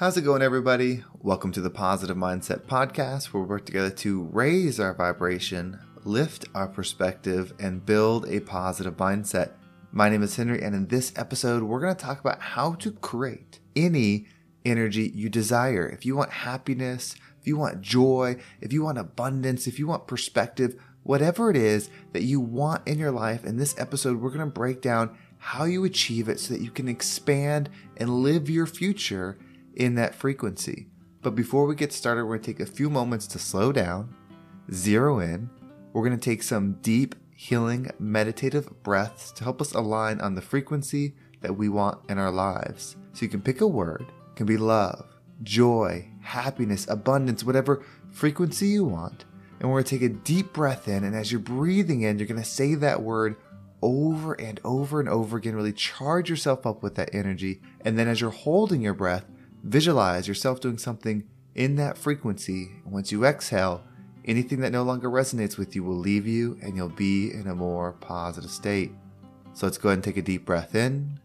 How's it going, everybody? Welcome to the Positive Mindset Podcast, where we work together to raise our vibration, lift our perspective, and build a positive mindset. My name is Henry, and in this episode, we're going to talk about how to create any energy you desire. If you want happiness, if you want joy, if you want abundance, if you want perspective, whatever it is that you want in your life, in this episode, we're going to break down how you achieve it so that you can expand and live your future in that frequency. But before we get started, we're going to take a few moments to slow down, zero in. We're going to take some deep, healing, meditative breaths to help us align on the frequency that we want in our lives. So you can pick a word. It can be love, joy, happiness, abundance, whatever frequency you want. And we're going to take a deep breath in, and as you're breathing in, you're going to say that word over and over and over again. Really charge yourself up with that energy. And then as you're holding your breath, visualize yourself doing something in that frequency. Once you exhale, anything that no longer resonates with you will leave you, and you'll be in a more positive state. So let's go ahead and take a deep breath in.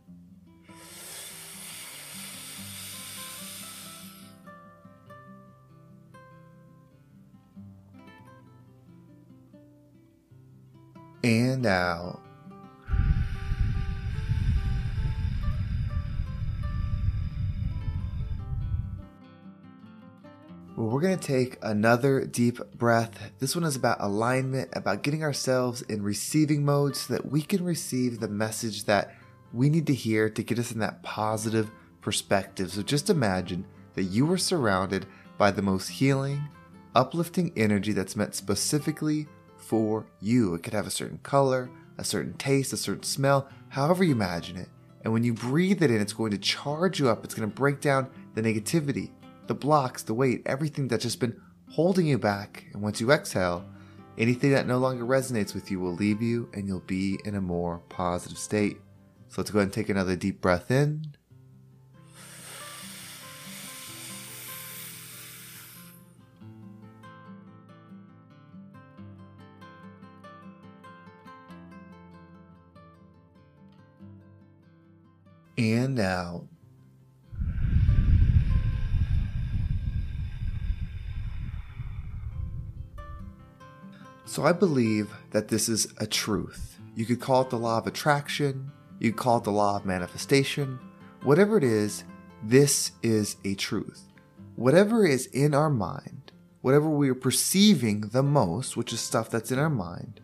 And out. Well, we're going to take another deep breath. This one is about alignment, about getting ourselves in receiving mode so that we can receive the message that we need to hear to get us in that positive perspective. So just imagine that you are surrounded by the most healing, uplifting energy that's meant specifically for you. It could have a certain color, a certain taste, a certain smell, however you imagine it. And when you breathe it in, it's going to charge you up. It's going to break down the negativity, the blocks, the weight, everything that's just been holding you back. And once you exhale, anything that no longer resonates with you will leave you, and you'll be in a more positive state. So let's go ahead and take another deep breath in. And out. So I believe that this is a truth. You could call it the law of attraction. You could call it the law of manifestation. Whatever it is, this is a truth. Whatever is in our mind, whatever we are perceiving the most, which is stuff that's in our mind,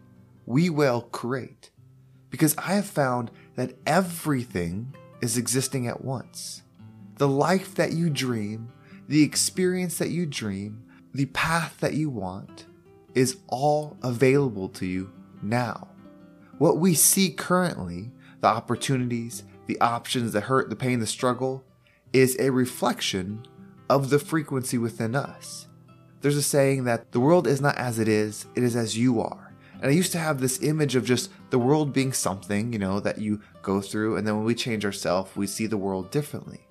we will create. Because I have found that everything is existing at once. The life that you dream, the experience that you dream, the path that you want, is all available to you now. What we see currently, the opportunities, the options, the hurt, the pain, the struggle, is a reflection of the frequency within us. There's a saying that the world is not as it is as you are. And I used to have this image of just the world being something, that you go through, and then when we change ourselves, we see the world differently.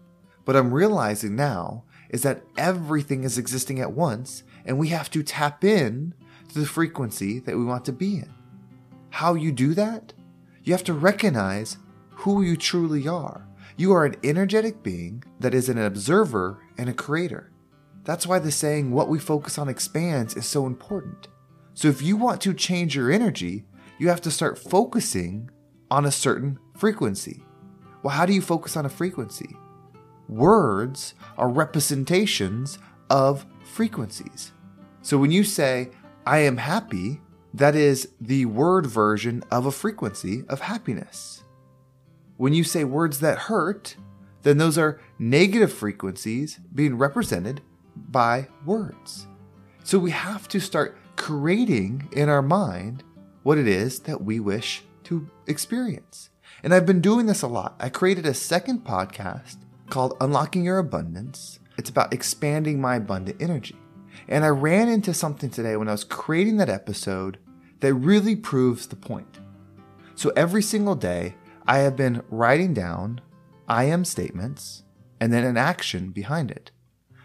But I'm realizing now is that everything is existing at once, and we have to tap in to the frequency that we want to be in. How you do that? You have to recognize who you truly are. You are an energetic being that is an observer and a creator. That's why the saying, what we focus on expands, is so important. So if you want to change your energy, you have to start focusing on a certain frequency. Well, how do you focus on a frequency? Words are representations of frequencies. So when you say, I am happy, that is the word version of a frequency of happiness. When you say words that hurt, then those are negative frequencies being represented by words. So we have to start creating in our mind what it is that we wish to experience. And I've been doing this a lot. I created a second podcast called Unlocking Your Abundance. It's about expanding my abundant energy. And I ran into something today when I was creating that episode that really proves the point. So every single day, I have been writing down I am statements and then an action behind it.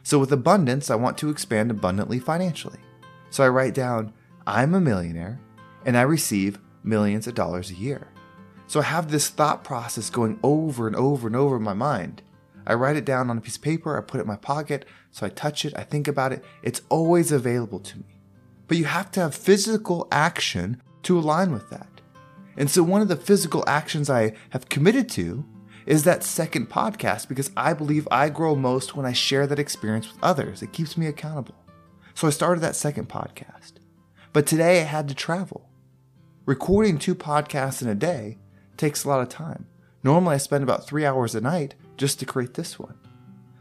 So with abundance, I want to expand abundantly financially. So I write down, I'm a millionaire and I receive millions of dollars a year. So I have this thought process going over and over and over in my mind. I write it down on a piece of paper, I put it in my pocket, so I touch it, I think about it. It's always available to me. But you have to have physical action to align with that. And so one of the physical actions I have committed to is that second podcast, because I believe I grow most when I share that experience with others. It keeps me accountable. So I started that second podcast. But today I had to travel. Recording 2 podcasts in a day takes a lot of time. Normally I spend about 3 hours a night just to create this one.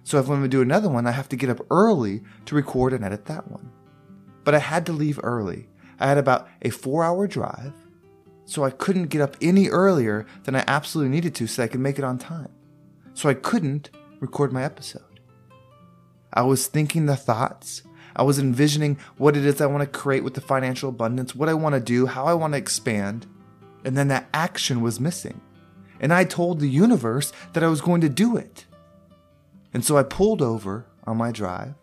So if I'm going to do another one, I have to get up early to record and edit that one. But I had to leave early. I had about a 4-hour drive, so I couldn't get up any earlier than I absolutely needed to so I could make it on time. So I couldn't record my episode. I was thinking the thoughts. I was envisioning what it is I want to create with the financial abundance, what I want to do, how I want to expand. And then that action was missing. And I told the universe that I was going to do it. And so I pulled over on my drive.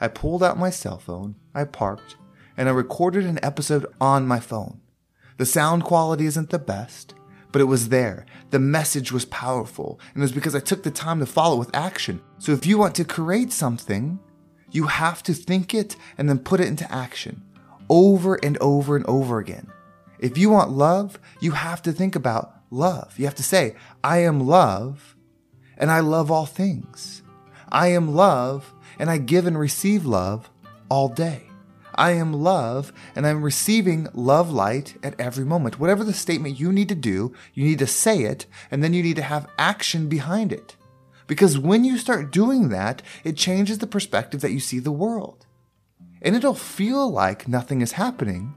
I pulled out my cell phone. I parked. And I recorded an episode on my phone. The sound quality isn't the best, but it was there. The message was powerful, and it was because I took the time to follow it with action. So if you want to create something, you have to think it and then put it into action over and over and over again. If you want love, you have to think about love. You have to say, I am love, and I love all things. I am love, and I give and receive love all day. I am love, and I'm receiving love light at every moment. Whatever the statement you need to do, you need to say it, and then you need to have action behind it. Because when you start doing that, it changes the perspective that you see the world. And it'll feel like nothing is happening.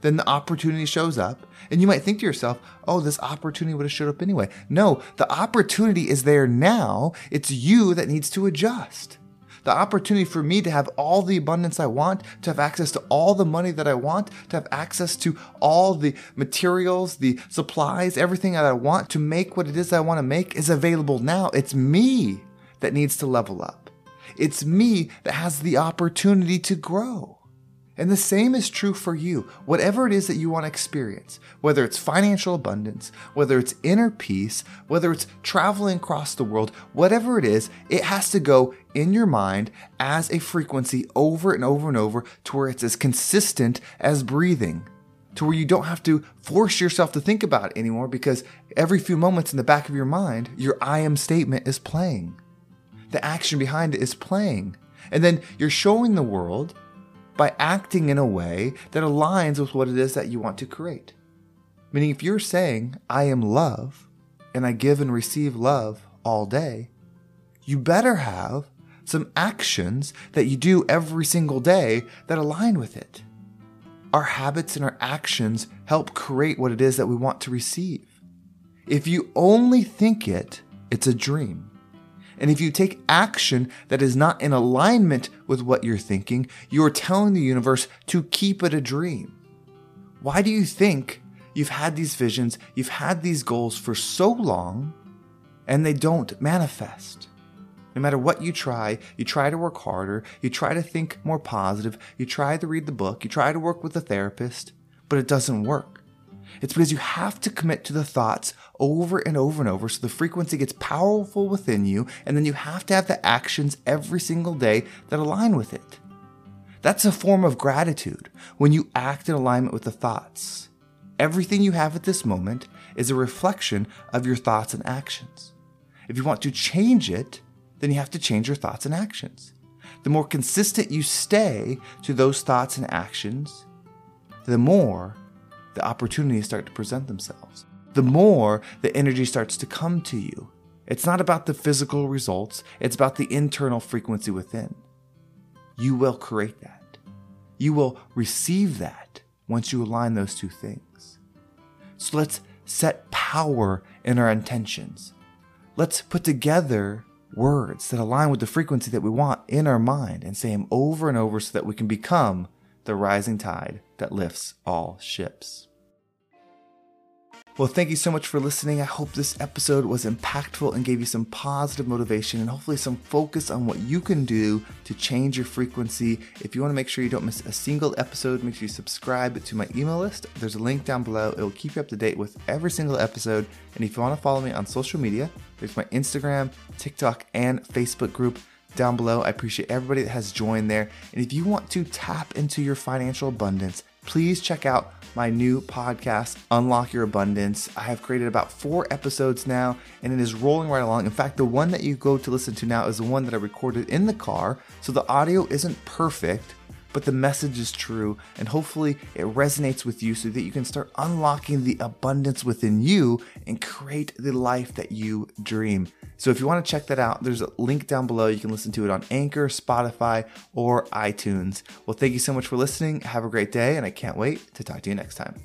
Then the opportunity shows up, and you might think to yourself, oh, this opportunity would have showed up anyway. No, the opportunity is there now. It's you that needs to adjust. The opportunity for me to have all the abundance I want, to have access to all the money that I want, to have access to all the materials, the supplies, everything that I want to make what it is I want to make is available now. It's me that needs to level up. It's me that has the opportunity to grow. And the same is true for you. Whatever it is that you want to experience, whether it's financial abundance, whether it's inner peace, whether it's traveling across the world, whatever it is, it has to go in your mind as a frequency over and over and over to where it's as consistent as breathing, to where you don't have to force yourself to think about it anymore because every few moments in the back of your mind, your I am statement is playing. The action behind it is playing. And then you're showing the world by acting in a way that aligns with what it is that you want to create. Meaning if you're saying, I am love, and I give and receive love all day, you better have some actions that you do every single day that align with it. Our habits and our actions help create what it is that we want to receive. If you only think it, it's a dream. And if you take action that is not in alignment with what you're thinking, you're telling the universe to keep it a dream. Why do you think you've had these visions, you've had these goals for so long, and they don't manifest? No matter what you try to work harder, you try to think more positive, you try to read the book, you try to work with a therapist, but it doesn't work. It's because you have to commit to the thoughts over and over and over so the frequency gets powerful within you, and then you have to have the actions every single day that align with it. That's a form of gratitude when you act in alignment with the thoughts. Everything you have at this moment is a reflection of your thoughts and actions. If you want to change it, then you have to change your thoughts and actions. The more consistent you stay to those thoughts and actions, the more the opportunities start to present themselves. The more the energy starts to come to you. It's not about the physical results. It's about the internal frequency within. You will create that. You will receive that once you align those two things. So let's set power in our intentions. Let's put together words that align with the frequency that we want in our mind and say them over and over so that we can become the rising tide that lifts all ships. Well, thank you so much for listening. I hope this episode was impactful and gave you some positive motivation and hopefully some focus on what you can do to change your frequency. If you want to make sure you don't miss a single episode, make sure you subscribe to my email list. There's a link down below. It will keep you up to date with every single episode. And if you want to follow me on social media, There's my Instagram, TikTok, and Facebook group down below. I appreciate everybody that has joined there. And if you want to tap into your financial abundance, please check out my new podcast, Unlock Your Abundance. I have created about 4 episodes now, and it is rolling right along. In fact, the one that you go to listen to now is the one that I recorded in the car, so the audio isn't perfect, but the message is true, and hopefully it resonates with you so that you can start unlocking the abundance within you and create the life that you dream. So if you want to check that out, there's a link down below. You can listen to it on Anchor, Spotify, or iTunes. Well, thank you so much for listening. Have a great day, and I can't wait to talk to you next time.